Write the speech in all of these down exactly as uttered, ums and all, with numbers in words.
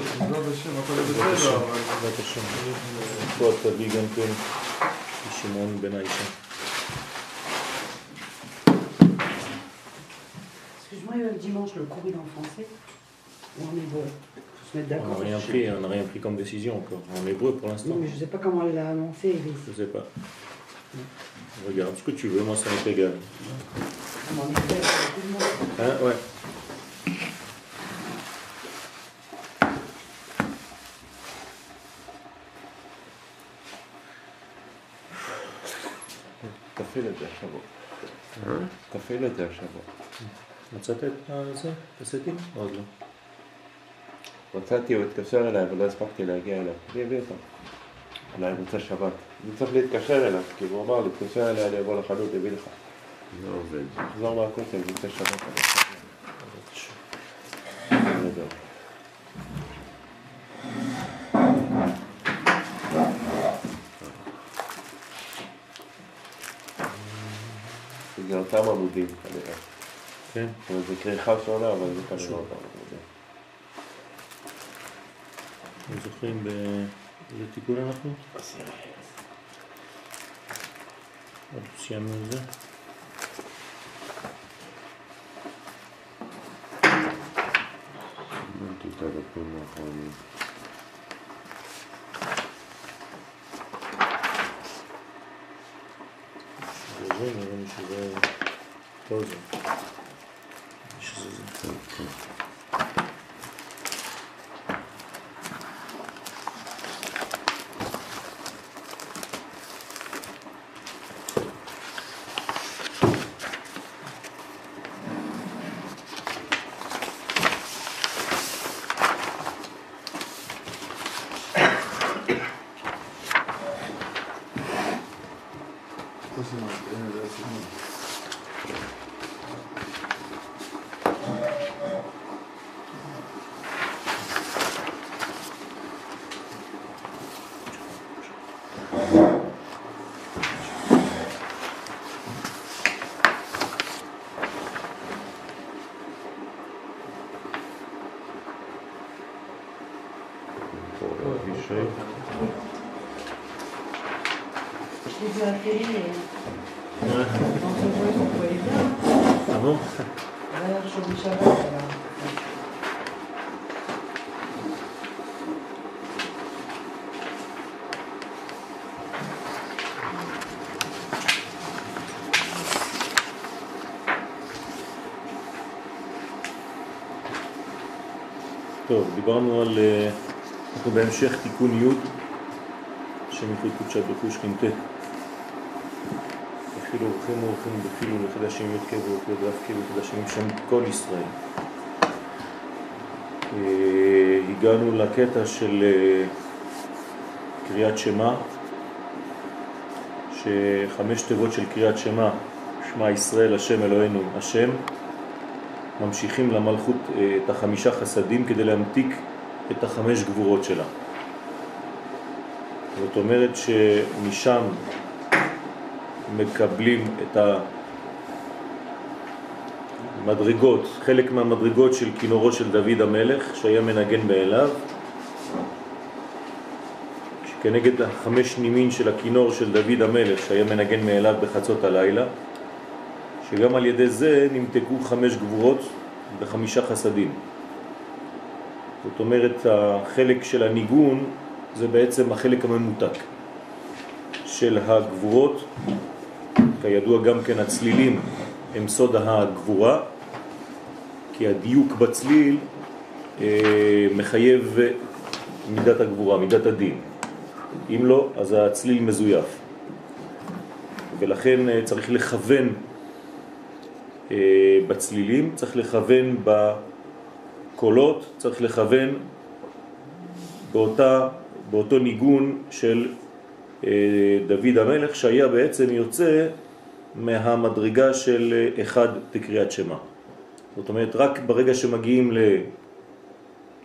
פשוט, לא בשם, הכל בסדר, אבל... בבקשה, פה תביא גם כן שמעון בן האישה. Excuse-moi, le dimanche, le cours il est en français ou en hébreu? On n'a rien, rien pris comme décision encore, en hébreu pour l'instant. Non, mais je ne sais pas comment elle l'a annoncé. Mais... Je ne sais pas. Oui. Regarde ce que tu veux, moi ça m'est égal. On en fait, hein, ouais. T'as fait le dernier Shavuot. T'as fait le dernier Shavuot. מצאת את הסטים? עוד לא. מצאתי, הוא התקשר אליי, אבל לא הספקתי להגיע אליו. אני הביא אותו. אולי מוצא שבת. אני צריך להתקשר אליו, כי הוא אמר לי, תקשר אליי, אני אבוא לחנות, אביא לך. זה עובד. תחזור מהכותל, מוצא שבת. אני יודע. זה אותם עמודים, כנראה. כן. זה כריכה שונה, אבל זה כנראה אותם עמודים. אתם זוכרים באיזה תיקון אנחנו? עשירה. עוד סיימנו את זה. שמעתי את הדפים האחרונים. זה נראה לי שזה טוב זה. שזה זה טוב, כן. טוב, דיברנו על... אנחנו בהמשך תיקון י' שמיקוד קודשת בקושכין ת' אפילו אורחים אורחים בפילו לחדשים י' כבו וכדף כבו חדשים שם כל ישראל. הגענו לקטע של קריאת שמע, שחמש תיבות של קריאת שמע, שמע ישראל, השם אלוהינו, השם, ממשיכים למלכות את החמישה חסדים כדי להמתיק את החמש גבורות שלה. זאת אומרת שמשם מקבלים את המדרגות, חלק מהמדרגות של כינורו של דוד המלך שהיה מנגן באליו, שכנגד החמש נימין של הכינור של דוד המלך שהיה מנגן מאליו בחצות הלילה, שגם על ידי זה נמתקו חמש גבורות בחמישה חסדים. זאת אומרת, החלק של הניגון זה בעצם החלק הממותק של הגבורות. כידוע גם כן הצלילים הם סוד הגבורה, כי הדיוק בצליל אה, מחייב מידת הגבורה, מידת הדין. אם לא, אז הצליל מזויף. ולכן צריך לכוון בצלילים, צריך לכוון בקולות, צריך לכוון באותה, באותו ניגון של דוד המלך שהיה בעצם יוצא מהמדרגה של אחד בקריאת שמע. זאת אומרת, רק ברגע שמגיעים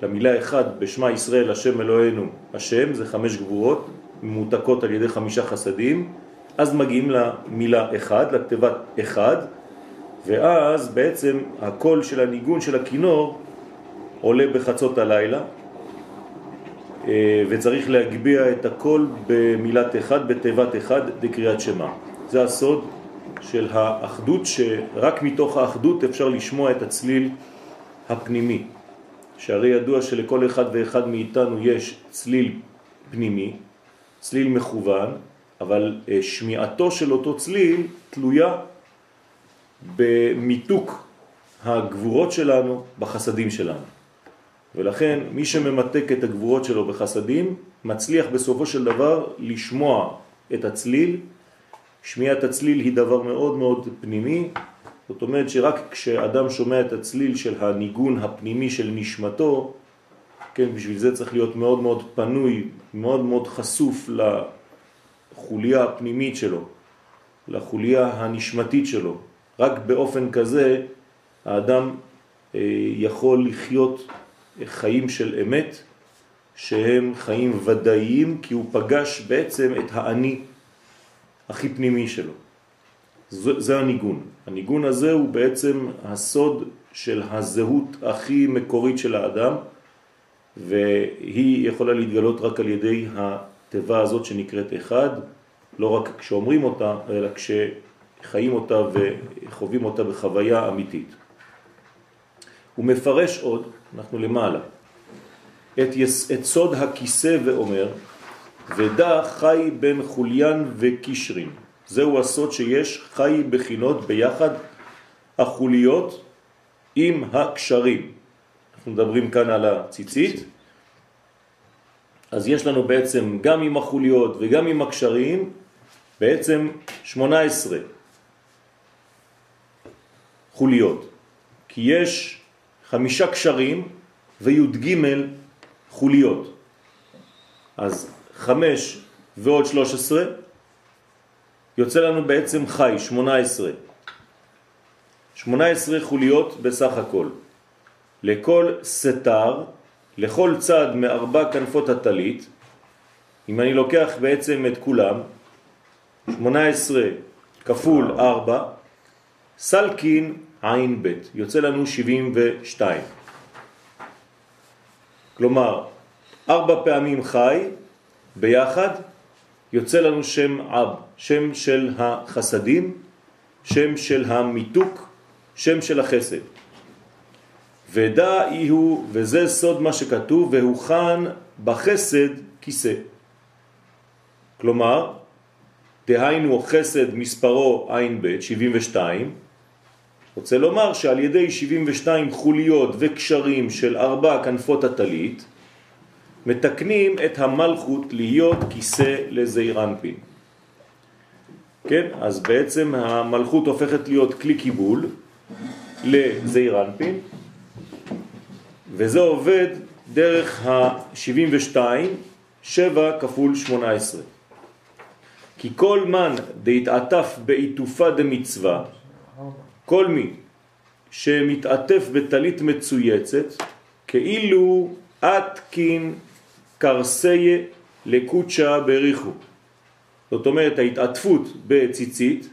למילה אחד בשמה ישראל השם אלוהינו השם, זה חמש גבורות מותקות על ידי חמישה חסדים, אז מגיעים למילה אחד, לכתבת אחד, ואז בעצם הקול של הניגון של הכינור עולה בחצות הלילה וצריך להגביע את הכל במילת אחד, בתיבת אחד, דקריאת שמע. זה הסוד של האחדות, שרק מתוך האחדות אפשר לשמוע את הצליל הפנימי. שהרי ידוע שלכל אחד ואחד מאיתנו יש צליל פנימי, צליל מכוון, אבל שמיעתו של אותו צליל תלויה במיתוק הגבורות שלנו בחסדים שלנו. ולכן מי שממתק את הגבורות שלו בחסדים מצליח בסופו של דבר לשמוע את הצליל. שמיעת הצליל היא דבר מאוד מאוד פנימי, זאת אומרת שרק כשאדם שומע את הצליל של הניגון הפנימי של נשמתו, כן, בשביל זה צריך להיות מאוד מאוד פנוי, מאוד מאוד חשוף לחוליה הפנימית שלו, לחוליה הנשמתית שלו. רק באופן כזה האדם יכול לחיות חיים של אמת, שהם חיים ודאיים, כי הוא פגש בעצם את האני הכי פנימי שלו. זה, זה הניגון. הניגון הזה הוא בעצם הסוד של הזהות הכי מקורית של האדם, והיא יכולה להתגלות רק על ידי התיבה הזאת שנקראת אחד, לא רק כשאומרים אותה, אלא כשחיים אותה וחווים אותה בחוויה אמיתית. הוא מפרש עוד, אנחנו למעלה, את, יס, את סוד הכיסא ואומר, ודע חי בין חוליין וקישרין. זהו הסוד שיש חי בחינות ביחד החוליות עם הקשרים. אנחנו מדברים כאן על הציצית, אז יש לנו בעצם גם עם החוליות וגם עם הקשרים, בעצם שמונה עשרה חוליות, כי יש חמישה קשרים וי"ג חוליות. אז חמש ועוד שלוש עשרה יוצא לנו בעצם חי, שמונה עשרה. שמונה עשרה חוליות בסך הכל. לכל סתר, לכל צד מארבע כנפות התלית, אם אני לוקח בעצם את כולם, שמונה עשרה כפול ארבע, סלקין עין ב', יוצא לנו שבעים ושתיים. כלומר, ארבע פעמים חי, ביחד יוצא לנו שם אב, שם של החסדים, שם של המיתוק, שם של החסד. ודא יהו, וזה סוד מה שכתוב, והוכן בחסד כיסא. כלומר, דהיינו חסד מספרו עין ב' שבעים ושתיים, רוצה לומר שעל ידי שבעים ושתיים חוליות וקשרים של ארבע כנפות התלית, מתקנים את המלכות להיות כיסא לזעיר אנפין. כן, אז בעצם המלכות הופכת להיות כלי קיבול לזעיר אנפין, וזה עובד דרך ה-שבעים ושתיים, שבע כפול שמונה עשרה. כי כל מן דהתעטף בעיטופה דמצווה, כל מי שמתעטף בתלית מצויצת, כאילו עתקין קרסיה לקודשה בריחו. זאת אומרת, ההתעטפות בציצית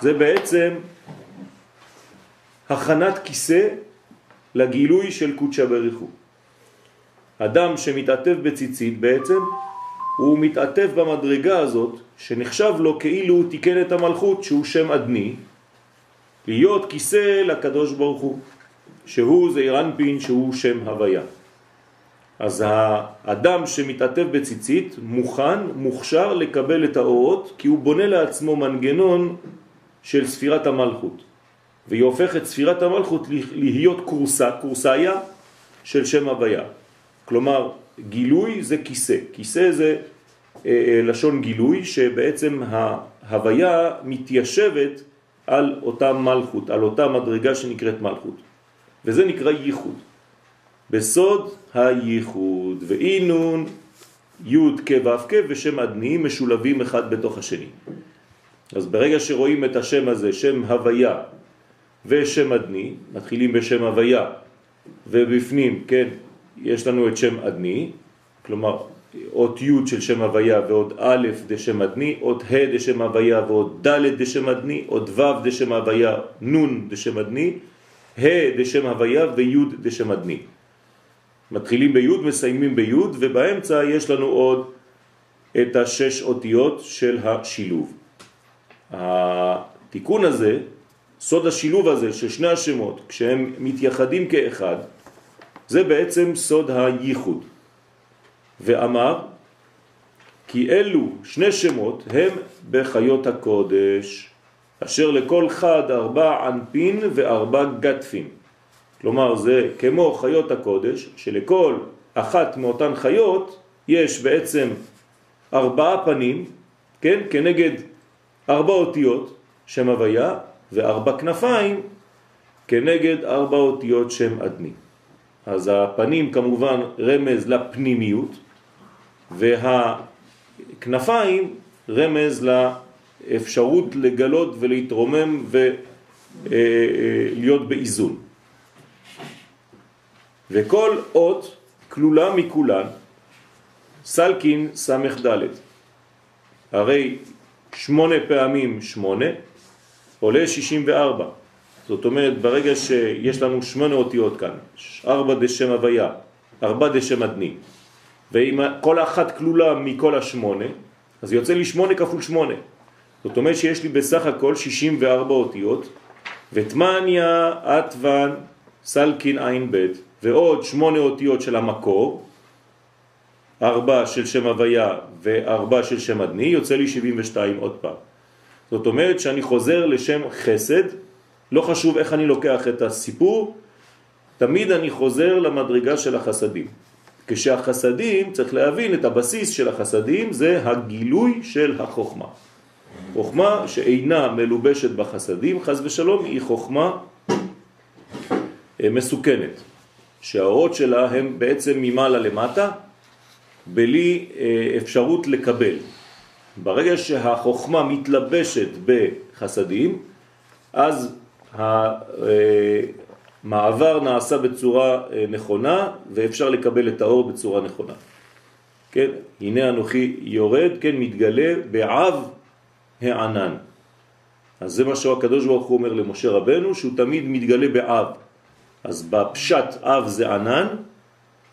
זה בעצם הכנת כיסא לגילוי של קודשה בריחו. אדם שמתעטף בציצית בעצם הוא מתעטף במדרגה הזאת שנחשב לו כאילו הוא תיקן את המלכות, שהוא שם עדני, להיות כיסא לקדוש ברוך הוא, שהוא זעיר אנפין, שהוא שם הוויה. אז האדם שמתעטף בציצית מוכן, מוכשר לקבל את האורות, כי הוא בונה לעצמו מנגנון של ספירת המלכות, והיא הופכת ספירת המלכות להיות קורסה, קורסאיה של שם הוויה. כלומר, גילוי זה כיסא, כיסא זה אה, לשון גילוי, שבעצם ההוויה מתיישבת על אותה מלכות, על אותה מדרגה שנקראת מלכות, וזה נקרא ייחוד. בסוד הייחוד, ואינון י' כ' ו' כ' ושם עדני משולבים אחד בתוך השני. אז ברגע שרואים את השם הזה, שם הוויה ושם עדני, מתחילים בשם הוויה ובפנים, כן, יש לנו את שם עדני, כלומר עוד י' של שם הוויה ועוד א' דשם עדני, עוד ה' דשם הוויה ועוד ד' דשם עדני, עוד ו' דשם הוויה, נ' דשם עדני, ה' דשם הוויה וי' דשם עדני. מתחילים ביוד, מסיימים ביוד, ובאמצע יש לנו עוד את השש אותיות של השילוב. התיקון הזה, סוד השילוב הזה של שני השמות, כשהם מתייחדים כאחד, זה בעצם סוד הייחוד. ואמר, כי אלו שני שמות הם בחיות הקודש, אשר לכל חד ארבע ענפין וארבע גטפין. כלומר, זה כמו חיות הקודש, שלכל אחת מאותן חיות יש בעצם ארבעה פנים, כן? כנגד ארבע אותיות שם הוויה, וארבע כנפיים כנגד ארבע אותיות שם אדני. אז הפנים כמובן רמז לפנימיות, והכנפיים רמז לאפשרות לגלות ולהתרומם ולהיות באיזון. וכל אות כלולה מכולן, סלקין סמך ד', הרי שמונה פעמים שמונה עולה שישים וארבע. זאת אומרת, ברגע שיש לנו שמונה אותיות כאן, ארבע דשם הוויה, ארבע דשם אדני, ואם כל אחת כלולה מכל השמונה, אז יוצא לי שמונה כפול שמונה. זאת אומרת שיש לי בסך הכל שישים וארבע אותיות, ותמניה, עטוון, סלקין עין בית, ועוד שמונה אותיות של המקור, ארבע של שם הוויה וארבע של שם אדני, יוצא לי שבעים ושתיים עוד פעם. זאת אומרת שאני חוזר לשם חסד, לא חשוב איך אני לוקח את הסיפור, תמיד אני חוזר למדרגה של החסדים. כשהחסדים, צריך להבין את הבסיס של החסדים, זה הגילוי של החוכמה. חוכמה שאינה מלובשת בחסדים, חס ושלום, היא חוכמה מסוכנת, שהאורות שלה הם בעצם ממעלה למטה, בלי אפשרות לקבל. ברגע שהחוכמה מתלבשת בחסדים, אז המעבר נעשה בצורה נכונה, ואפשר לקבל את האור בצורה נכונה. כן? הנה אנוכי יורד, כן, מתגלה בעב הענן. אז זה מה שהקדוש ברוך הוא אומר למשה רבנו, שהוא תמיד מתגלה בעב. אז בפשט אב זה ענן,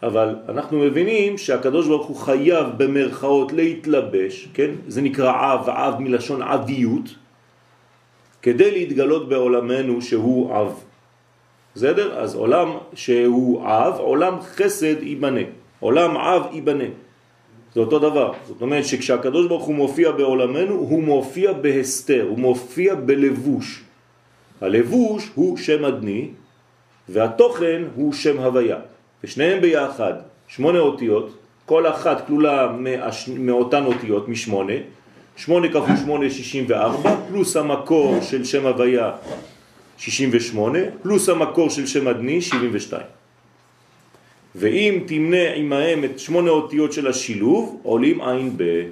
אבל אנחנו מבינים שהקדוש ברוך הוא חייב במרכאות להתלבש, כן? זה נקרא אב, אב מלשון אביות, כדי להתגלות בעולמנו שהוא אב. בסדר? אז עולם שהוא אב, עולם חסד ייבנה, עולם אב ייבנה. זה אותו דבר. זאת אומרת שכשהקדוש ברוך הוא מופיע בעולמנו, הוא מופיע בהסתר, הוא מופיע בלבוש. הלבוש הוא שם אדני, והתוכן הוא שם הוויה, ושניהם ביחד, שמונה אותיות, כל אחת כלולה מאש... מאותן אותיות, משמונה, שמונה כפול שמונה, שישים וארבע, פלוס המקור של שם הוויה, שישים ושמונה, פלוס המקור של שם אדני, שבעים ושתיים. ואם תמנה עמהם את שמונה אותיות של השילוב, עולים עין ב',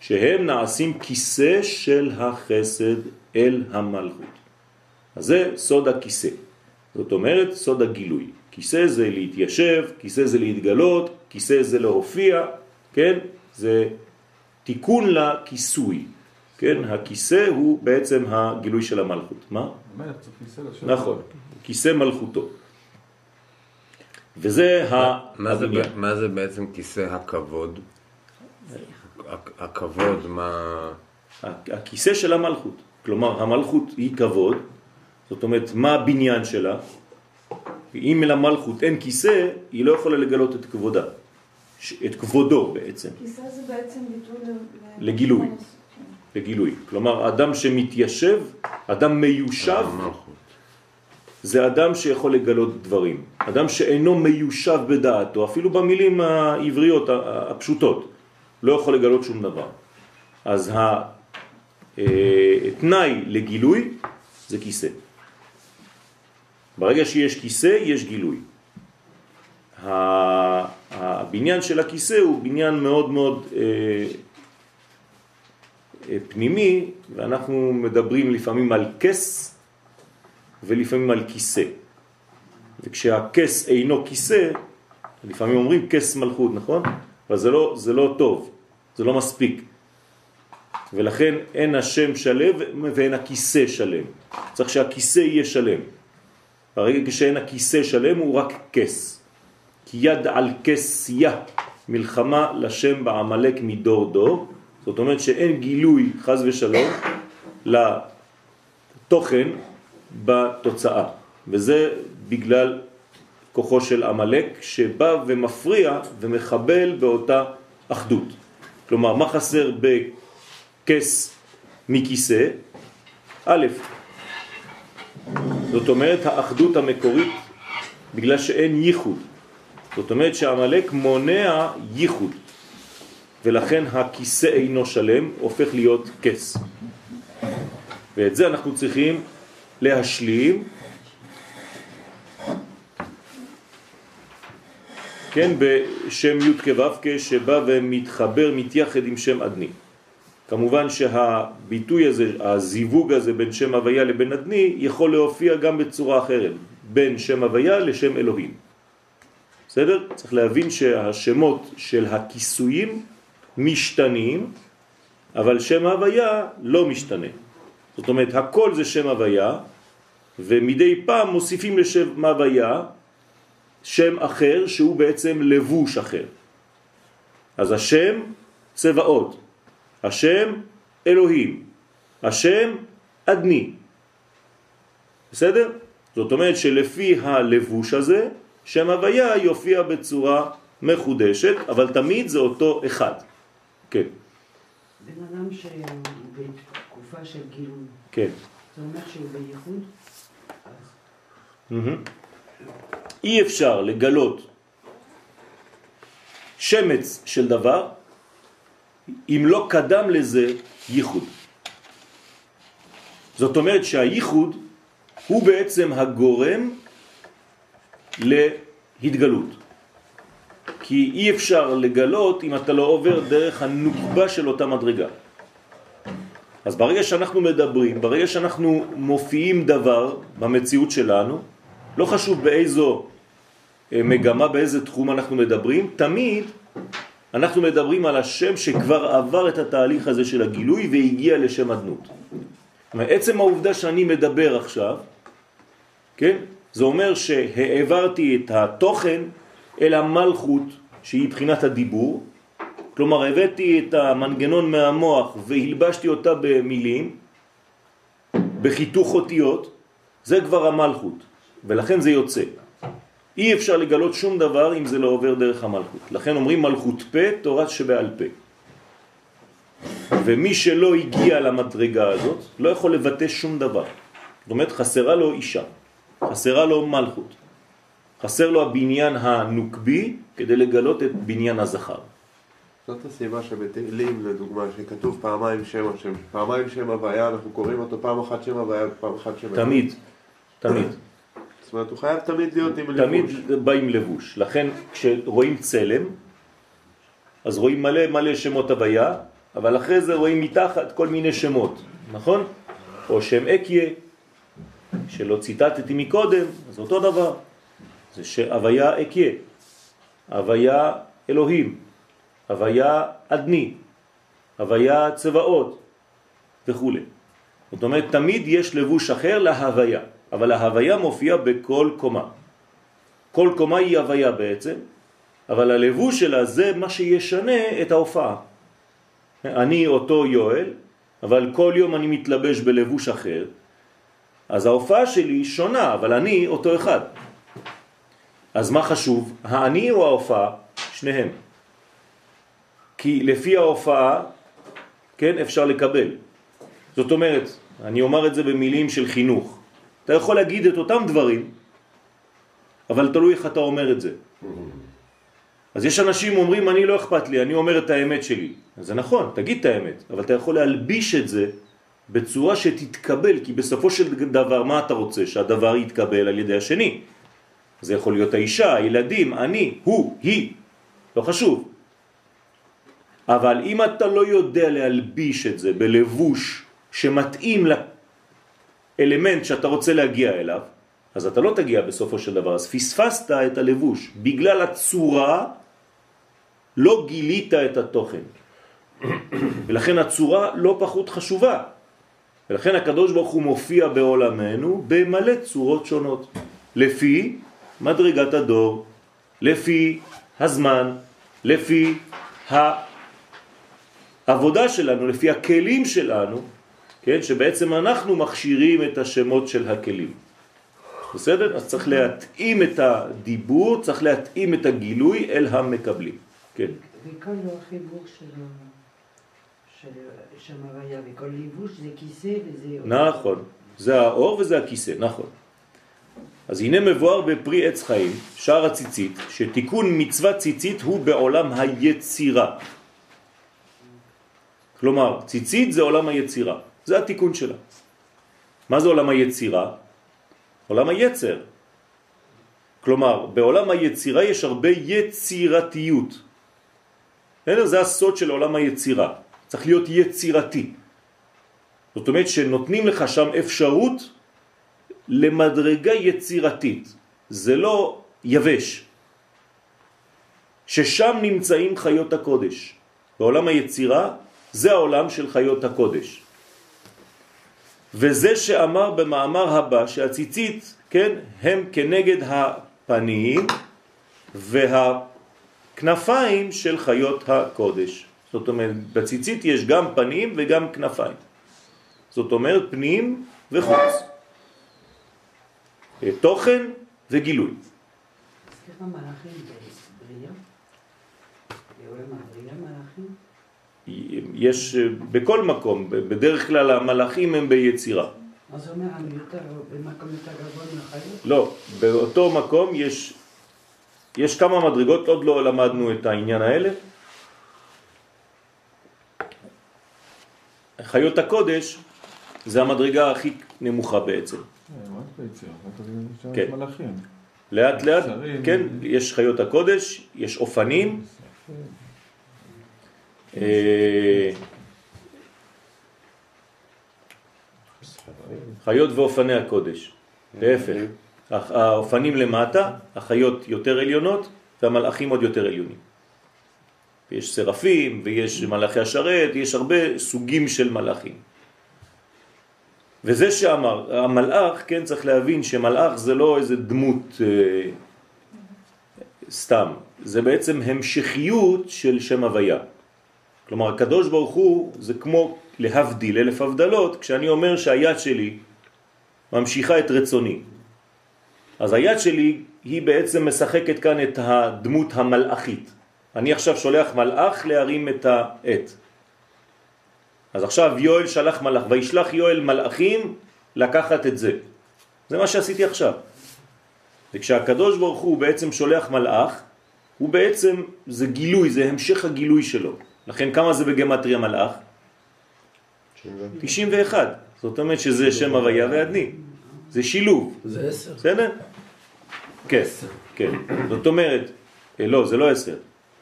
שהם נעשים כיסא של החסד אל המלכות. אז זה סוד הכיסא. זאת אומרת, סוד הגילוי. כיסא זה להתיישב, כיסא זה להתגלות, כיסא זה להופיע, כן? זה תיקון לכיסוי, כן? הכיסא הוא בעצם הגילוי של המלכות. מה? נכון, כיסא מלכותו. וזה ה... מה זה בעצם כיסא הכבוד? הכבוד, מה... הכיסא של המלכות. כלומר, המלכות היא כבוד. זאת אומרת, מה הבניין שלה? אם למלכות אין כיסא, היא לא יכולה לגלות את כבודה, את כבודו בעצם. כיסא זה בעצם ביטוי לגילוי. לגילוי. כלומר, אדם שמתיישב, אדם מיושב, זה אדם שיכול לגלות דברים. אדם שאינו מיושב בדעתו, אפילו במילים העבריות הפשוטות, לא יכול לגלות שום דבר. אז התנאי לגילוי זה כיסא. ברגע שיש כיסא, יש גילוי. הבניין של הכיסא הוא בניין מאוד מאוד פנימי, ואנחנו מדברים לפעמים על כס ולפעמים על כיסא. וכשהכס אינו כיסא, לפעמים אומרים כס מלכות, נכון? אבל זה לא, זה לא טוב, זה לא מספיק. ולכן אין השם שלב ואין הכיסא שלם. צריך שהכיסא יהיה שלם. הרגע כשאין הכיסא שלם הוא רק כס. כי יד על כסיה, מלחמה לשם בעמלק מדור דור. זאת אומרת שאין גילוי חז ושלום לתוכן בתוצאה, וזה בגלל כוחו של עמלק שבא ומפריע ומחבל באותה אחדות. כלומר, מה חסר בכס מכיסא? א', זאת אומרת האחדות המקורית, בגלל שאין ייחוד. זאת אומרת שהמלאק מונע ייחוד, ולכן הכיסא אינו שלם, הופך להיות כס. ואת זה אנחנו צריכים להשלים, כן, בשם י' כו' שבא ומתחבר, מתייחד עם שם אדני. כמובן שהביטוי הזה, הזיווג הזה בין שם הוויה לבין אדני, יכול להופיע גם בצורה אחרת, בין שם הוויה לשם אלוהים. בסדר? צריך להבין שהשמות של הכיסויים משתנים, אבל שם הוויה לא משתנה. זאת אומרת, הכל זה שם הוויה, ומדי פעם מוסיפים לשם הוויה שם אחר שהוא בעצם לבוש אחר. אז השם צבאות, השם אלוהים, השם אדני. בסדר? זאת אומרת שלפי הלבוש הזה, שם הוויה יופיע בצורה מחודשת, אבל תמיד זה אותו אחד. כן. בן אדם שבתקופה של גילוי. כן. זה אומר שהוא בייחוד? אי אפשר לגלות שמץ של דבר אם לא קדם לזה ייחוד. זאת אומרת שהייחוד הוא בעצם הגורם להתגלות, כי אי אפשר לגלות אם אתה לא עובר דרך הנוקבה של אותה מדרגה. אז ברגע שאנחנו מדברים, ברגע שאנחנו מופיעים דבר במציאות שלנו, לא חשוב באיזו מגמה, באיזה תחום אנחנו מדברים, תמיד אנחנו מדברים על השם שכבר עבר את התהליך הזה של הגילוי והגיע לשם אדנות. מעצם העובדה שאני מדבר עכשיו, כן? זה אומר שהעברתי את התוכן אל המלכות שהיא בחינת הדיבור, כלומר הבאתי את המנגנון מהמוח והלבשתי אותה במילים, בחיתוך אותיות, זה כבר המלכות, ולכן זה יוצא. אי אפשר לגלות שום דבר אם זה לא עובר דרך המלכות. לכן אומרים מלכות פה, תורה שבעל פה. ומי שלא הגיע למדרגה הזאת לא יכול לבטא שום דבר. זאת אומרת, חסרה לו אישה, חסרה לו מלכות, חסר לו הבניין הנוקבי כדי לגלות את בניין הזכר. זאת הסיבה שבתהילים, לדוגמה, שכתוב פעמיים שם השם, פעמיים שם הוויה, אנחנו קוראים אותו פעם אחת שם הוויה, פעם אחת שם הוויה. תמיד, תמיד. זאת אומרת, הוא חייב תמיד להיות עם לבוש. תמיד בא עם לבוש. לכן כשרואים צלם, אז רואים מלא מלא שמות הוויה, אבל אחרי זה רואים מתחת כל מיני שמות, נכון? או שם אקיה, שלא ציטטתי מקודם, אז אותו דבר. זה שהוויה אקיה, הוויה אלוהים, הוויה אדני, הוויה צבאות וכו'. זאת אומרת, תמיד יש לבוש אחר להוויה. אבל ההוויה מופיעה בכל קומה. כל קומה היא הוויה בעצם, אבל הלבוש שלה זה מה שישנה את ההופעה. אני אותו יואל, אבל כל יום אני מתלבש בלבוש אחר, אז ההופעה שלי שונה, אבל אני אותו אחד. אז מה חשוב, האני או ההופעה? שניהם. כי לפי ההופעה, כן, אפשר לקבל. זאת אומרת, אני אומר את זה במילים של חינוך. אתה יכול להגיד את אותם דברים, אבל תלוי איך אתה אומר את זה. אז יש אנשים אומרים, אני לא אכפת לי, אני אומר את האמת שלי. אז זה נכון, תגיד את האמת, אבל אתה יכול להלביש את זה בצורה שתתקבל, כי בסופו של דבר מה אתה רוצה? שהדבר יתקבל על ידי השני. זה יכול להיות האישה, הילדים, אני, הוא, היא, לא חשוב. אבל אם אתה לא יודע להלביש את זה בלבוש שמתאים לכל, אלמנט שאתה רוצה להגיע אליו, אז אתה לא תגיע בסופו של דבר. אז פספסת את הלבוש. בגלל הצורה לא גילית את התוכן. ולכן הצורה לא פחות חשובה. ולכן הקדוש ברוך הוא מופיע בעולמנו במלא צורות שונות, לפי מדרגת הדור. לפי הזמן, לפי העבודה שלנו, לפי הכלים שלנו, כן? שבעצם אנחנו מכשירים את השמות של הכלים. בסדר? אז צריך להתאים את הדיבור, צריך להתאים את הגילוי אל המקבלים. כן. וכל החיבור שלנו, של שמריה, וכל ליבוש זה כיסא וזה אור. נכון. זה האור וזה הכיסא, נכון. אז הנה מבואר בפרי עץ חיים, שער הציצית, שתיקון מצוות ציצית הוא בעולם היצירה. כלומר, ציצית זה עולם היצירה, זה התיקון שלה. מה זה עולם היצירה? עולם היצר. כלומר, בעולם היצירה יש הרבה יצירתיות. זה הסוד של עולם היצירה, צריך להיות יצירתי. זאת אומרת שנותנים לך שם אפשרות למדרגה יצירתית, זה לא יבש, ששם נמצאים חיות הקודש. בעולם היצירה זה העולם של חיות הקודש. וזה שאמר במאמר הבא שהציצית, כן, הם כנגד הפנים והכנפיים של חיות הקודש. זאת אומרת, בציצית יש גם פנים וגם כנפיים. זאת אומרת, פנים וחוץ. תוכן וגילוי. סליחה, מלאכים בריאה? בעולם הבריאה מלאכים? יש בכל מקום, בדרך כלל המלאכים הם ביצירה. מה זה אומר, אני יותר במקום יותר גבוה מחיות? לא, באותו מקום יש, יש כמה מדרגות, עוד לא למדנו את העניין האלה. חיות הקודש זה המדרגה הכי נמוכה בעצם. כן. לאט לאט, כן, יש חיות הקודש, יש אופנים, חיות ואופני הקודש, להפך, האופנים למטה, החיות יותר עליונות והמלאכים עוד יותר עליונים. יש סרפים ויש מלאכי השרת, יש הרבה סוגים של מלאכים. וזה שאמר, המלאך, כן, צריך להבין שמלאך זה לא איזה דמות אה, סתם, זה בעצם המשכיות של שם הוויה. כלומר, הקדוש ברוך הוא זה כמו להבדיל אלף הבדלות, כשאני אומר שהיד שלי ממשיכה את רצוני. אז היד שלי היא בעצם משחקת כאן את הדמות המלאכית. אני עכשיו שולח מלאך להרים את העת. אז עכשיו יואל שלח מלאך, וישלח יואל מלאכים לקחת את זה. זה מה שעשיתי עכשיו. וכשהקדוש ברוך הוא בעצם שולח מלאך, הוא בעצם, זה גילוי, זה המשך הגילוי שלו. לכן כמה זה בגמטריה מלאך? תשעים ואחת. זאת אומרת שזה שם הוויה ועדני. זה שילוב. זה עשר. בסדר? כן, כן. זאת אומרת, לא, זה לא עשר.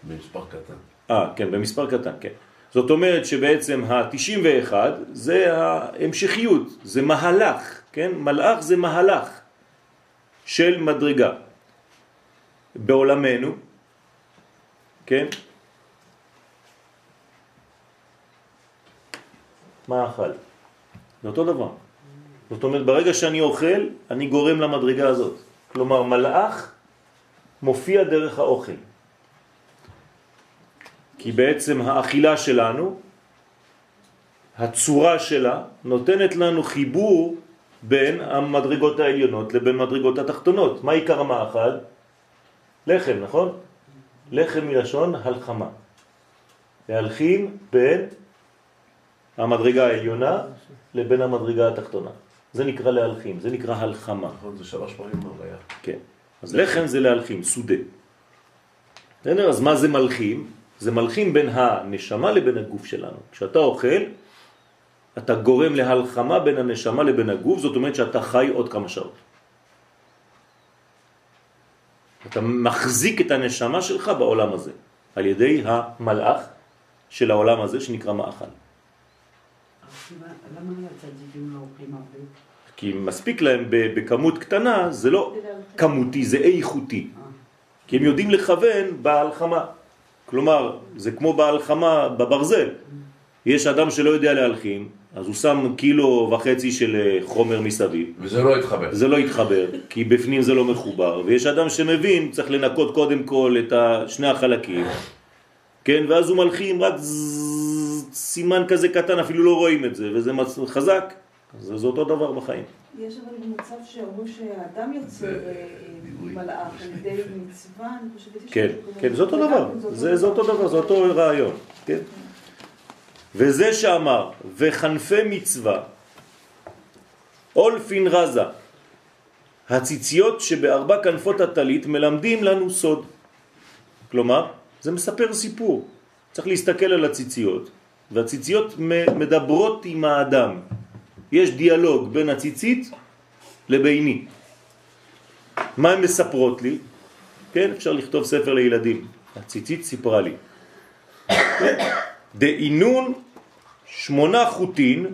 במספר קטן. אה, כן, במספר קטן, כן. זאת אומרת שבעצם ה-תשעים ואחת זה ההמשכיות, זה מהלך, כן? מלאך זה מהלך של מדרגה. בעולמנו, כן? מה אכל? זה אותו דבר. זאת אומרת, ברגע שאני אוכל, אני גורם למדרגה הזאת. כלומר, מלאך מופיע דרך האוכל. כי בעצם האכילה שלנו, הצורה שלה, נותנת לנו חיבור בין המדרגות העליונות לבין מדרגות התחתונות. מה עיקר המאכל? לחם, נכון? לחם מלשון הלחמה. להלחים בין המדרגה העליונה לבין המדרגה התחתונה. זה נקרא להלחים, זה נקרא הלחמה. נכון, זה שלוש פעמים מראה. כן, אז לחם זה להלחים, סודה. אז מה זה מלחים? זה מלחים בין הנשמה לבין הגוף שלנו. כשאתה אוכל, אתה גורם להלחמה בין הנשמה לבין הגוף, זאת אומרת שאתה חי עוד כמה שעות. אתה מחזיק את הנשמה שלך בעולם הזה, על ידי המלאך של העולם הזה שנקרא מאכל. למה הצדיקים לא אוכלים הרבה? כי מספיק להם בכמות קטנה, זה לא כמותי, זה איכותי. כי הם יודעים לכוון בהלחמה. כלומר, זה כמו בהלחמה בברזל. יש אדם שלא יודע להלחים, אז הוא שם קילו וחצי של חומר מסביב. וזה לא יתחבר. זה לא יתחבר, כי בפנים זה לא מחובר. ויש אדם שמבין, צריך לנקות קודם כל את שני החלקים. כן, ואז הוא מלחים רק סימן כזה קטן, אפילו לא רואים את זה, וזה חזק. אז זה אותו דבר בחיים. יש אבל מצב שאומרים שהאדם יוצא מלאך על ידי מצווה, אני חושבת... כן, כן, זה אותו דבר. זה אותו דבר, זה אותו רעיון. כן. וזה שאמר, וחנפי מצווה, אולפין רזה, הציציות שבארבע כנפות התלית מלמדים לנו סוד. כלומר, זה מספר סיפור. צריך להסתכל על הציציות, והציציות מדברות עם האדם. יש דיאלוג בין הציצית לביני. מה הן מספרות לי? כן, אפשר לכתוב ספר לילדים. הציצית סיפרה לי. כן. דעינון שמונה חוטין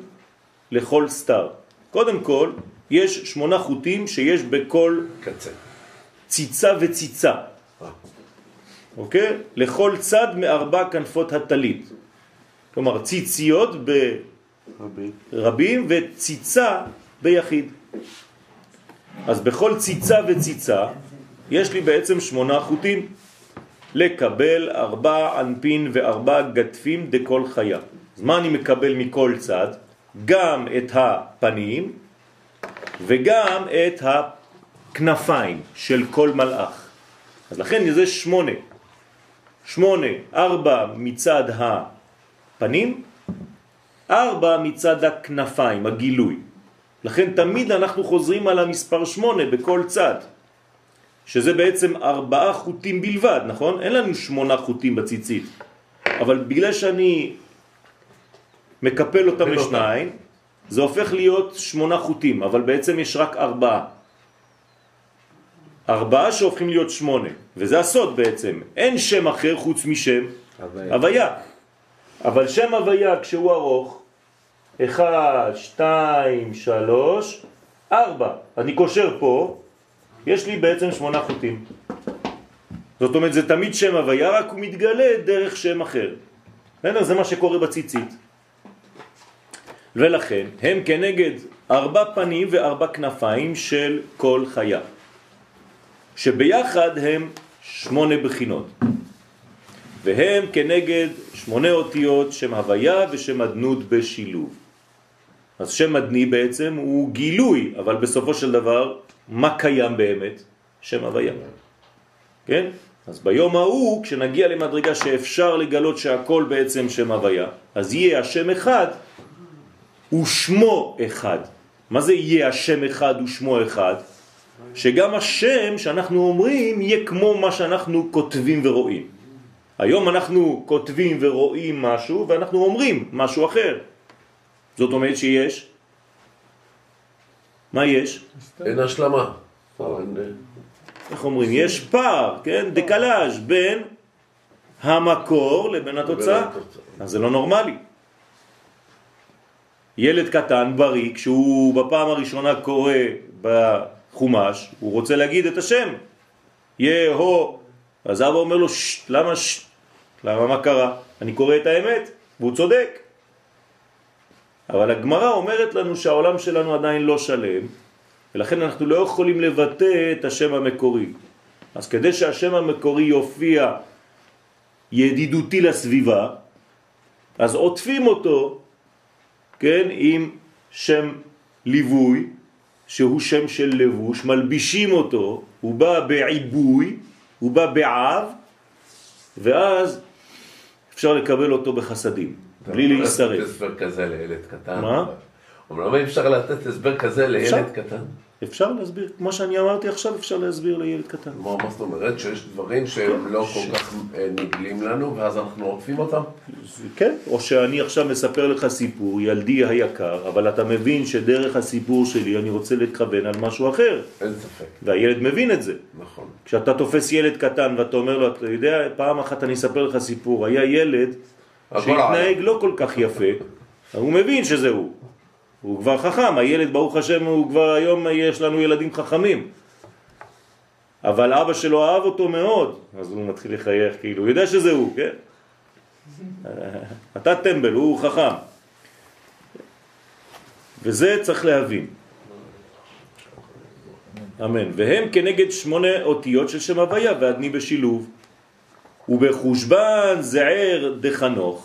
לכל סתר. קודם כל, יש שמונה חוטים שיש בכל קצה. ציצה וציצה. אוקיי? לכל צד מארבע כנפות התלית. כלומר, ציציות ברבים וציצה ביחיד. אז בכל ציצה וציצה יש לי בעצם שמונה חוטים. לקבל ארבע אנפין וארבע גטפים דכל חיה. אז מה אני מקבל מכל צד? גם את הפנים וגם את הכנפיים של כל מלאך. אז לכן זה שמונה. שמונה, ארבע מצד הפנים, ארבע מצד הכנפיים, הגילוי. לכן תמיד אנחנו חוזרים על המספר שמונה בכל צד. שזה בעצם ארבעה חוטים בלבד, נכון? אין לנו שמונה חוטים בציצית. אבל בגלל שאני מקפל אותם לשניים, זה הופך להיות שמונה חוטים, אבל בעצם יש רק ארבעה. ארבעה שהופכים להיות שמונה, וזה הסוד בעצם. אין שם אחר חוץ משם הוויה. אבל שם הוויה כשהוא ארוך, אחד, שתיים, שלוש, ארבע. אני קושר פה. יש לי בעצם שמונה חוטים. זאת אומרת, זה תמיד שם הוויה, רק הוא מתגלה דרך שם אחר. זה מה שקורה בציצית. ולכן, הם כנגד ארבע פנים וארבע כנפיים של כל חיה. שביחד הם שמונה בחינות. והם כנגד שמונה אותיות, שם הוויה ושם אדנות בשילוב. אז שם אדני בעצם הוא גילוי, אבל בסופו של דבר... מה קיים באמת? שם הוויה. כן? אז ביום ההוא, כשנגיע למדרגה שאפשר לגלות שהכל בעצם שם הוויה, אז יהיה השם אחד ושמו אחד. מה זה יהיה השם אחד ושמו אחד? שגם השם שאנחנו אומרים יהיה כמו מה שאנחנו כותבים ורואים. היום אנחנו כותבים ורואים משהו ואנחנו אומרים משהו אחר. זאת אומרת שיש מה יש? אין השלמה. איך אומרים? יש פער, כן? דקלאז' בין המקור לבין התוצאה. אז זה לא נורמלי. ילד קטן, בריא, כשהוא בפעם הראשונה קורא בחומש, הוא רוצה להגיד את השם. יהו. אז אבא אומר לו, שט, למה שט? למה מה קרה? אני קורא את האמת, והוא צודק. אבל הגמרא אומרת לנו שהעולם שלנו עדיין לא שלם, ולכן אנחנו לא יכולים לבטא את השם המקורי. אז כדי שהשם המקורי יופיע ידידותי לסביבה, אז עוטפים אותו, כן, עם שם ליווי, שהוא שם של לבוש, מלבישים אותו, הוא בא בעיבוי, הוא בא בעב, ואז אפשר לקבל אותו בחסדים. בלי להיסרף. אתה הסבר כזה לילד קטן. מה? אומרים, למה אפשר לתת הסבר כזה לילד קטן? אפשר להסביר. כמו שאני אמרתי עכשיו, אפשר להסביר לילד קטן. מה זאת אומרת? שיש דברים שהם לא כל כך נגלים לנו, ואז אנחנו עוטפים אותם? כן. או שאני עכשיו מספר לך סיפור, ילדי היקר, אבל אתה מבין שדרך הסיפור שלי אני רוצה להתכוון על משהו אחר. אין ספק. והילד מבין את זה. נכון. כשאתה תופס ילד קטן ואתה אומר לו, אתה יודע, פעם אחת אני אספר לך סיפור, היה ילד שהתנהג לא כל כך יפה, הוא מבין שזה הוא. הוא כבר חכם, הילד ברוך השם הוא כבר היום, יש לנו ילדים חכמים. אבל אבא שלו אהב אותו מאוד, אז הוא מתחיל לחייך, כאילו, הוא יודע שזה הוא, כן? אתה טמבל, הוא חכם. וזה צריך להבין. אמן. והם כנגד שמונה אותיות של שם הוויה ועדני בשילוב. ובחושבן זער דחנוך,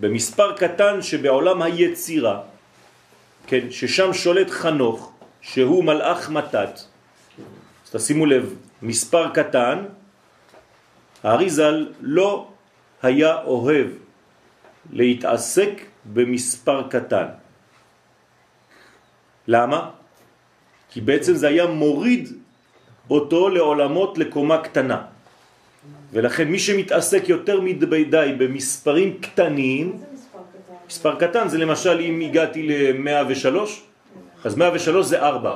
במספר קטן שבעולם היצירה, כן, ששם שולט חנוך, שהוא מלאך מתת. אז תשימו לב, מספר קטן, האריזל לא היה אוהב להתעסק במספר קטן. למה? כי בעצם זה היה מוריד אותו לעולמות לקומה קטנה. ולכן מי שמתעסק יותר מדי במספרים קטנים, מספר קטן זה למשל אם הגעתי ל-מאה ושלוש, אז מאה ושלוש זה ארבע.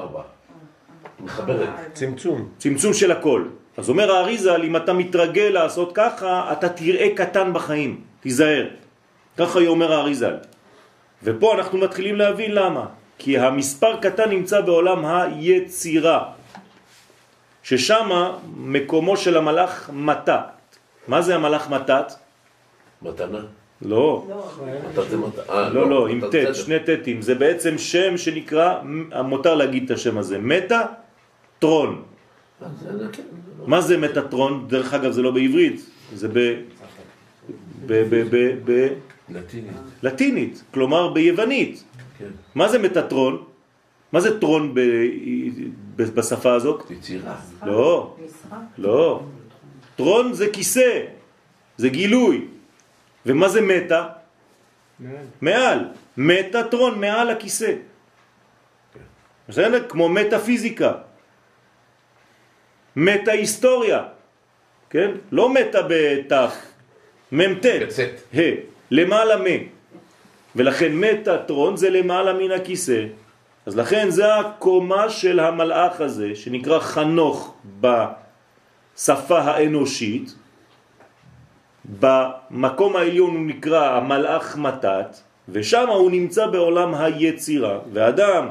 מחברת. צמצום. צמצום של הכל. אז אומר האריזל, אם אתה מתרגל לעשות ככה, אתה תראה קטן בחיים, תיזהר. ככה היא אומר האריזל. ופה אנחנו מתחילים להבין למה. כי המספר קטן נמצא בעולם היצירה, ששם מקומו של המלאך מתת. מה זה המלאך מתת? מתנה. לא. לא, לא, עם תת, שני תתים. זה בעצם שם שנקרא, מותר להגיד את השם הזה, מטה-טרון. מה זה מטה-טרון? דרך אגב זה לא בעברית, זה בלטינית, כלומר ביוונית. מה זה מטה-טרון? מה זה טרון בשפה הזאת? יצירה. לא, לא. טרון זה כיסא, זה גילוי. ומה זה מטה? מעל. מטה טרון, מעל הכיסא. בסדר? כמו מטאפיזיקה. מטה היסטוריה. כן? לא מטה בתח. ממתת. למעלה מ. ולכן מטה טרון זה למעלה מן הכיסא. אז לכן זה הקומה של המלאך הזה, שנקרא חנוך בשפה האנושית. במקום העליון הוא נקרא המלאך מתת, ושם הוא נמצא בעולם היצירה. ואדם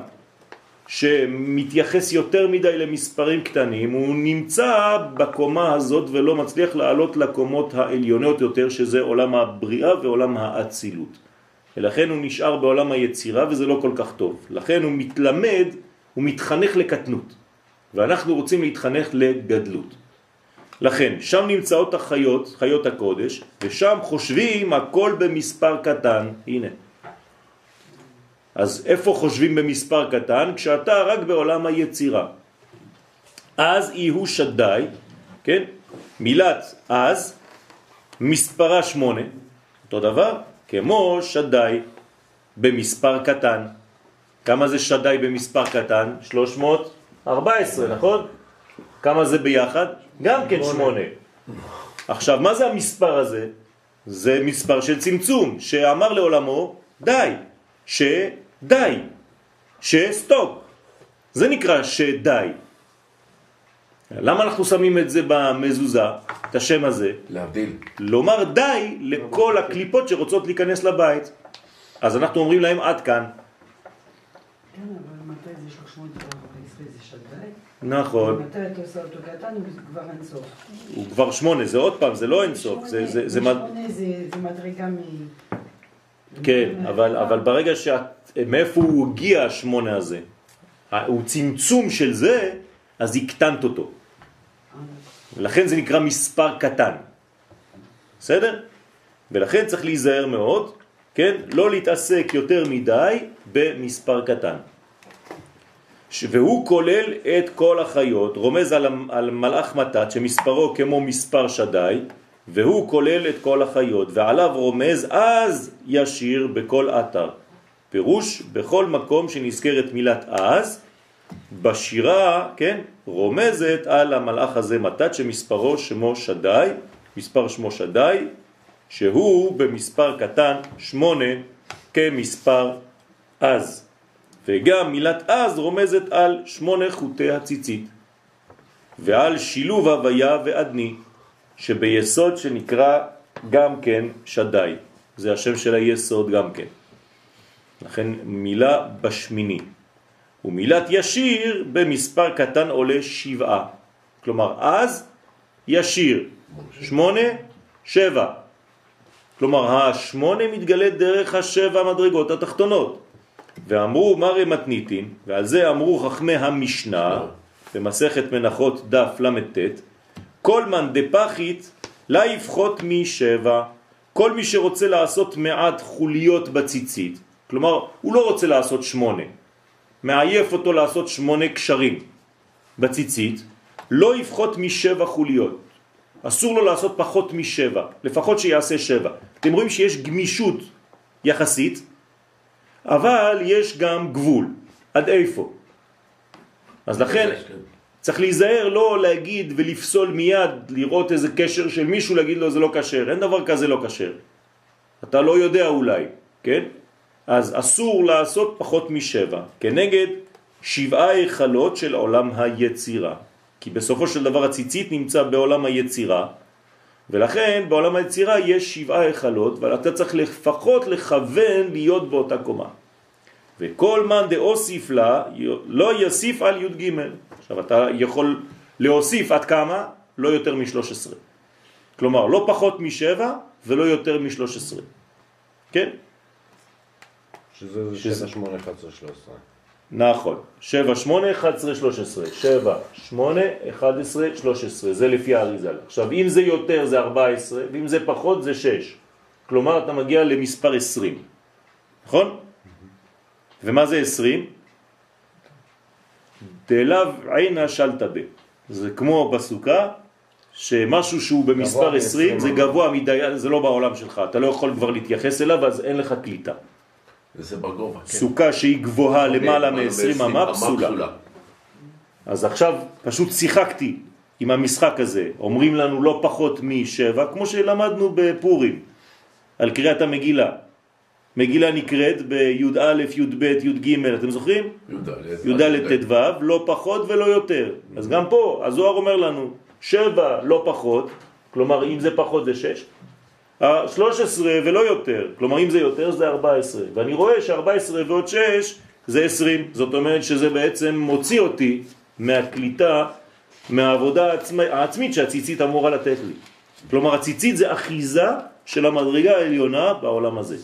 שמתייחס יותר מדי למספרים קטנים, הוא נמצא בקומה הזאת ולא מצליח לעלות לקומות העליונות יותר, שזה עולם הבריאה ועולם האצילות. ולכן הוא נשאר בעולם היצירה, וזה לא כל כך טוב. לכן הוא מתלמד, הוא מתחנך לקטנות, ואנחנו רוצים להתחנך לגדלות. לכן, שם נמצאות החיות, חיות הקודש, ושם חושבים הכל במספר קטן. הנה. אז איפה חושבים במספר קטן? כשאתה רק בעולם היצירה. אז יהיו שדי, כן? מילת אז, מספרה שמונה, אותו דבר, כמו שדי במספר קטן. כמה זה שדי במספר קטן? שלוש מאות ארבע עשרה, נכון? כמה זה ביחד? גם כן שמונה. עכשיו, מה זה המספר הזה? זה מספר של צמצום, שאמר לעולמו, די, שדי, שסטופ. זה נקרא שדי. למה אנחנו שמים את זה במזוזה, את השם הזה? להבדיל. לומר די לכל הקליפות שרוצות להיכנס לבית. אז אנחנו אומרים להם עד כאן. כן, אבל מתי זה שלוש מאות עשרה זה שדי? נכון. מתי אתה עושה אותו קטן, הוא כבר אינסוף. הוא כבר שמונה, זה עוד פעם, זה לא אינסוף. שמונה זה מדרגה מ... כן, אבל ברגע שאת... מאיפה הוא הגיע השמונה הזה? הוא צמצום של זה, אז היא קטנת אותו. ולכן זה נקרא מספר קטן. בסדר? ולכן צריך להיזהר מאוד, כן? לא להתעסק יותר מדי במספר קטן. והוא כולל את כל החיות, רומז על, על מלאך מתת שמספרו כמו מספר שדי, והוא כולל את כל החיות, ועליו רומז אז ישיר בכל אתר. פירוש, בכל מקום שנזכרת מילת אז, בשירה, כן, רומזת על המלאך הזה מתת שמספרו שמו שדי, מספר שמו שדי, שהוא במספר קטן שמונה כמספר אז. וגם מילת אז רומזת על שמונה חוטי הציצית ועל שילוב הוויה ועדני שביסוד שנקרא גם כן שדי. זה השם של היסוד גם כן. לכן מילה בשמיני. ומילת ישיר במספר קטן עולה שבעה. כלומר אז ישיר שמונה שבע. כלומר השמונה מתגלה דרך השבע מדרגות התחתונות. ואמרו מרי מתניתין, ועל זה אמרו חכמי המשנה במסכת מנחות דף למ"ט, כל מן דפחית לא יפחות משבע. כל מי שרוצה לעשות מעט חוליות בציצית, כלומר הוא לא רוצה לעשות שמונה, מעייף אותו לעשות שמונה קשרים בציצית, לא יפחות משבע חוליות. אסור לו לעשות פחות משבע, לפחות שיעשה שבע. אתם רואים שיש גמישות יחסית, אבל יש גם גבול, עד איפה. אז לכן צריך להיזהר, לא להגיד ולפסול מיד, לראות איזה קשר של מישהו, להגיד לו זה לא קשר, אין דבר כזה לא קשר. אתה לא יודע אולי, כן? אז אסור לעשות פחות משבע, כנגד שבעה החלות של עולם היצירה. כי בסופו של דבר הציצית נמצא בעולם היצירה, ולכן בעולם היצירה יש שבעה החלות, ואתה צריך לפחות לכוון להיות באותה קומה. וכל מן דאוסיף לה, לא יוסיף על י' ג'. עכשיו אתה יכול להוסיף עד כמה? לא יותר מ-שלוש עשרה. כלומר, לא פחות משבע ולא יותר מ-שלוש עשרה. כן? שזה שבע, שמונה, אחת עשרה, שלוש עשרה. נכון, שבע, שמונה, אחת עשרה, שלוש עשרה, שבע, שמונה, אחת עשרה, שלוש עשרה, זה לפי האריזל. עכשיו אם זה יותר זה ארבע עשרה, ואם זה פחות זה שש, כלומר אתה מגיע למספר עשרים, נכון? ומה זה עשרים? דלב עינה שלטה ב, זה כמו בסוכה, שמשהו שהוא במספר עשרים זה גבוה מדי, זה לא בעולם שלך, אתה לא יכול כבר להתייחס אליו, אז אין לך קליטה. זה בגובה, כן. סוכה שהיא גבוהה למעלה מ-עשרים אמה פסולה. אז עכשיו פשוט שיחקתי עם המשחק הזה. אומרים לנו לא פחות משבע, כמו שלמדנו בפורים, על קריאת המגילה. מגילה נקראת בי' א', י' ב', י' ג', אתם זוכרים? י' א', ת' ו', לא פחות ולא יותר. אז גם פה, הזוהר אומר לנו, שבע לא פחות, כלומר אם זה פחות זה שש, שלוש עשרה ולא יותר, כלומר אם זה יותר זה ארבע עשרה, ואני רואה ש-ארבע עשרה ועוד שש זה עשרים, זאת אומרת שזה בעצם מוציא אותי מהקליטה, מהעבודה העצמית שהציצית אמורה לתת לי. כלומר הציצית זה אחיזה של המדרגה העליונה בעולם הזה.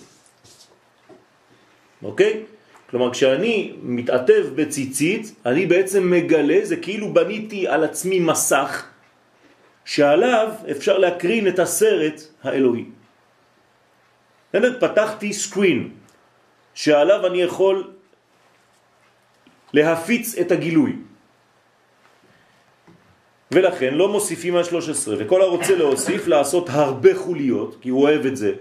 אוקיי? כלומר כשאני מתעטב בציצית, אני בעצם מגלה, זה כאילו בניתי על עצמי מסך, שעליו אפשר להקרין את הסרט האלוהי. באמת פתחתי סקרין שעליו אני יכול להפיץ את הגילוי, ולכן לא מוסיפים ה-שלוש עשרה, וכל הרוצה להוסיף לעשות הרבה חוליות, כי הוא אוהב את זה,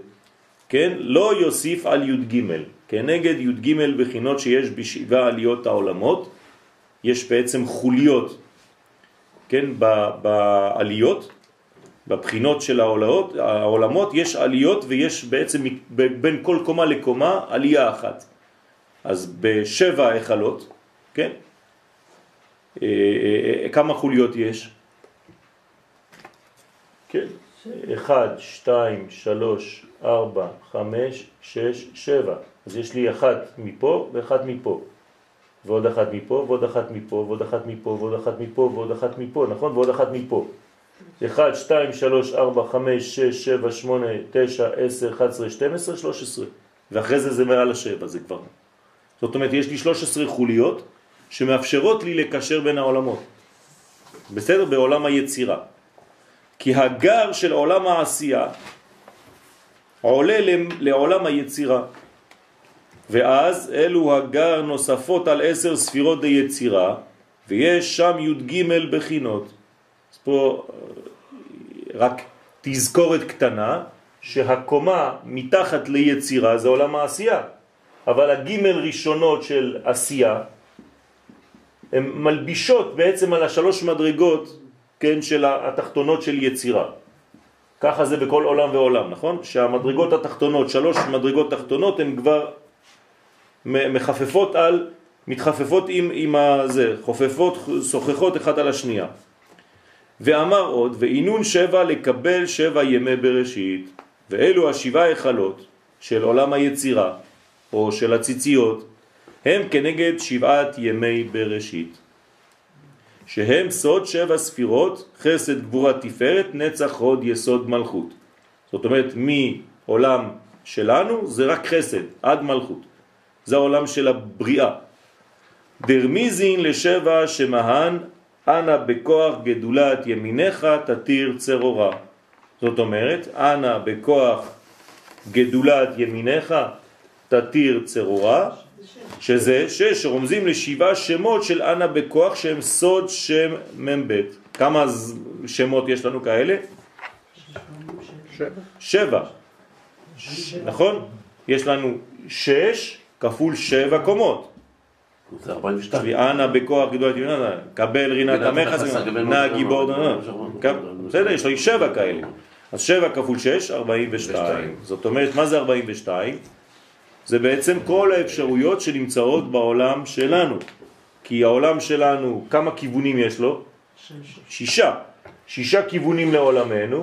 כן? לא יוסיף על י' ג', כנגד י' ג' בחינות שיש בשבעה עליות העולמות, יש בעצם חוליות, כן, בעליות, בבחינות של העולמות, העולמות יש עליות, ויש בעצם בין כל קומה לקומה עלייה אחת. אז בשבע החלות, כן, כמה חוליות יש? כן, אחד, שתיים, שלוש, ארבע, חמש, שש, שבע. אז יש לי אחת מפה ואחת מפה. ועוד אחת מפה, ועוד אחת מפה, ועוד אחת מפה, ועוד אחת מפה, ועוד אחת מפה, נכון? ועוד אחת מפה. אחת, שתיים, שלוש, ארבע, חמש, שש, שבע, שמונה, תשע, עשר, אחת עשרה, שתים עשרה, שלוש עשרה. ואחרי זה זה מעל השבע, זה כבר. זאת אומרת, יש לי שלוש עשרה חוליות שמאפשרות לי לקשר בין העולמות. בסדר? בעולם היצירה. כי הגר של עולם העשייה עולה לעולם היצירה. ואז אלו הגר נוספות על עשר ספירות דיצירה, ויש שם י' ג' בחינות. אז פה רק תזכורת קטנה, שהקומה מתחת ליצירה זה עולם העשייה, אבל הג' ראשונות של עשייה, הן מלבישות בעצם על השלוש מדרגות, כן, של התחתונות של יצירה. ככה זה בכל עולם ועולם, נכון? שהמדרגות התחתונות, שלוש מדרגות תחתונות, הן כבר מחפפות על, מתחפפות עם, עם הזה, חופפות, שוחחות אחת על השנייה. ואמר עוד, ועינון שבע לקבל שבע ימי בראשית, ואלו השבעה החלות של עולם היצירה, או של הציציות, הם כנגד שבעת ימי בראשית, שהם סוד שבע ספירות, חסד גבורה תפארת, נצח הוד יסוד מלכות. זאת אומרת, מעולם שלנו זה רק חסד, עד מלכות. זה העולם של הבריאה. דרמיזין לשבע שמהן, אנא בכוח גדולת ימיניך תתיר צרורה. זאת אומרת, אנא בכוח גדולת ימיניך תתיר צרורה, שזה שש, רומזים לשבעה שמות של אנא בכוח שהם סוד שם ממבט. כמה שמות יש לנו כאלה? שבע. שבע. ש... נכון? יש לנו שש כפול שבע קומות. זה ארבעים ושתיים. ואנא בכוח גדולת ימיניך, קבל רינת עמך, נא גיבור. בסדר, יש לי שבע כאלה. אז שבע כפול שש, ארבעים ושתיים. זאת אומרת, מה זה ארבעים ושתיים? זה בעצם כל האפשרויות שנמצאות בעולם שלנו. כי העולם שלנו, כמה כיוונים יש לו? שישה. שישה כיוונים לעולמנו,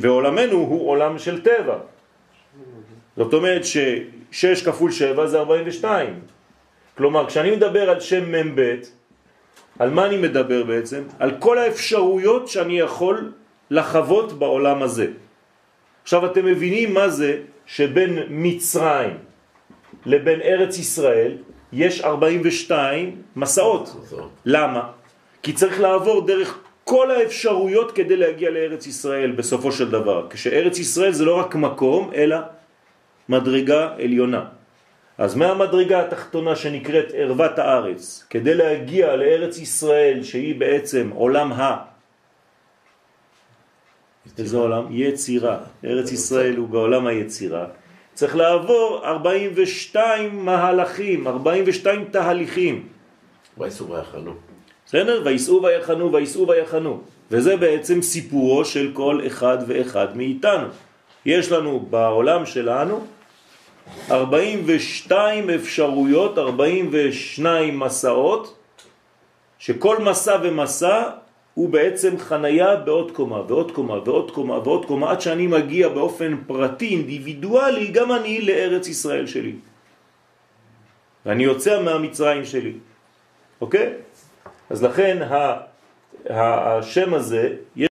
ועולמנו הוא עולם של טבע. זאת אומרת ששש כפול שבע זה ארבעים ושתיים. כלומר, כשאני מדבר על שם ממבט, על מה אני מדבר בעצם? על כל האפשרויות שאני יכול לחוות בעולם הזה. עכשיו אתם מבינים מה זה שבין מצרים לבין ארץ ישראל יש ארבעים ושתיים מסעות. למה? כי צריך לעבור דרך כל האפשרויות כדי להגיע לארץ ישראל בסופו של דבר. כשארץ ישראל זה לא רק מקום, אלא מדרגה עליונה. אז מהמדרגה התחתונה שנקראת ערוות הארץ, כדי להגיע לארץ ישראל שהיא בעצם עולם ה... איזה עולם? יצירה. ארץ ישראל הוא בעולם היצירה. צריך לעבור ארבעים ושתיים מהלכים, ארבעים ושתיים תהליכים. ויסעו ויחנו. בסדר? ויסעו ויחנו, ויסעו ויחנו. וזה בעצם סיפורו של כל אחד ואחד מאיתנו. יש לנו בעולם שלנו ארבעים ושתיים אפשרויות, ארבעים ושתיים מסעות, שכל מסע ומסע הוא בעצם חנייה בעוד קומה, ועוד קומה, ועוד קומה, ועוד קומה, עד שאני מגיע באופן פרטי, אינדיבידואלי, גם אני לארץ ישראל שלי. ואני יוצא מהמצרים שלי. אוקיי? אז לכן השם הזה...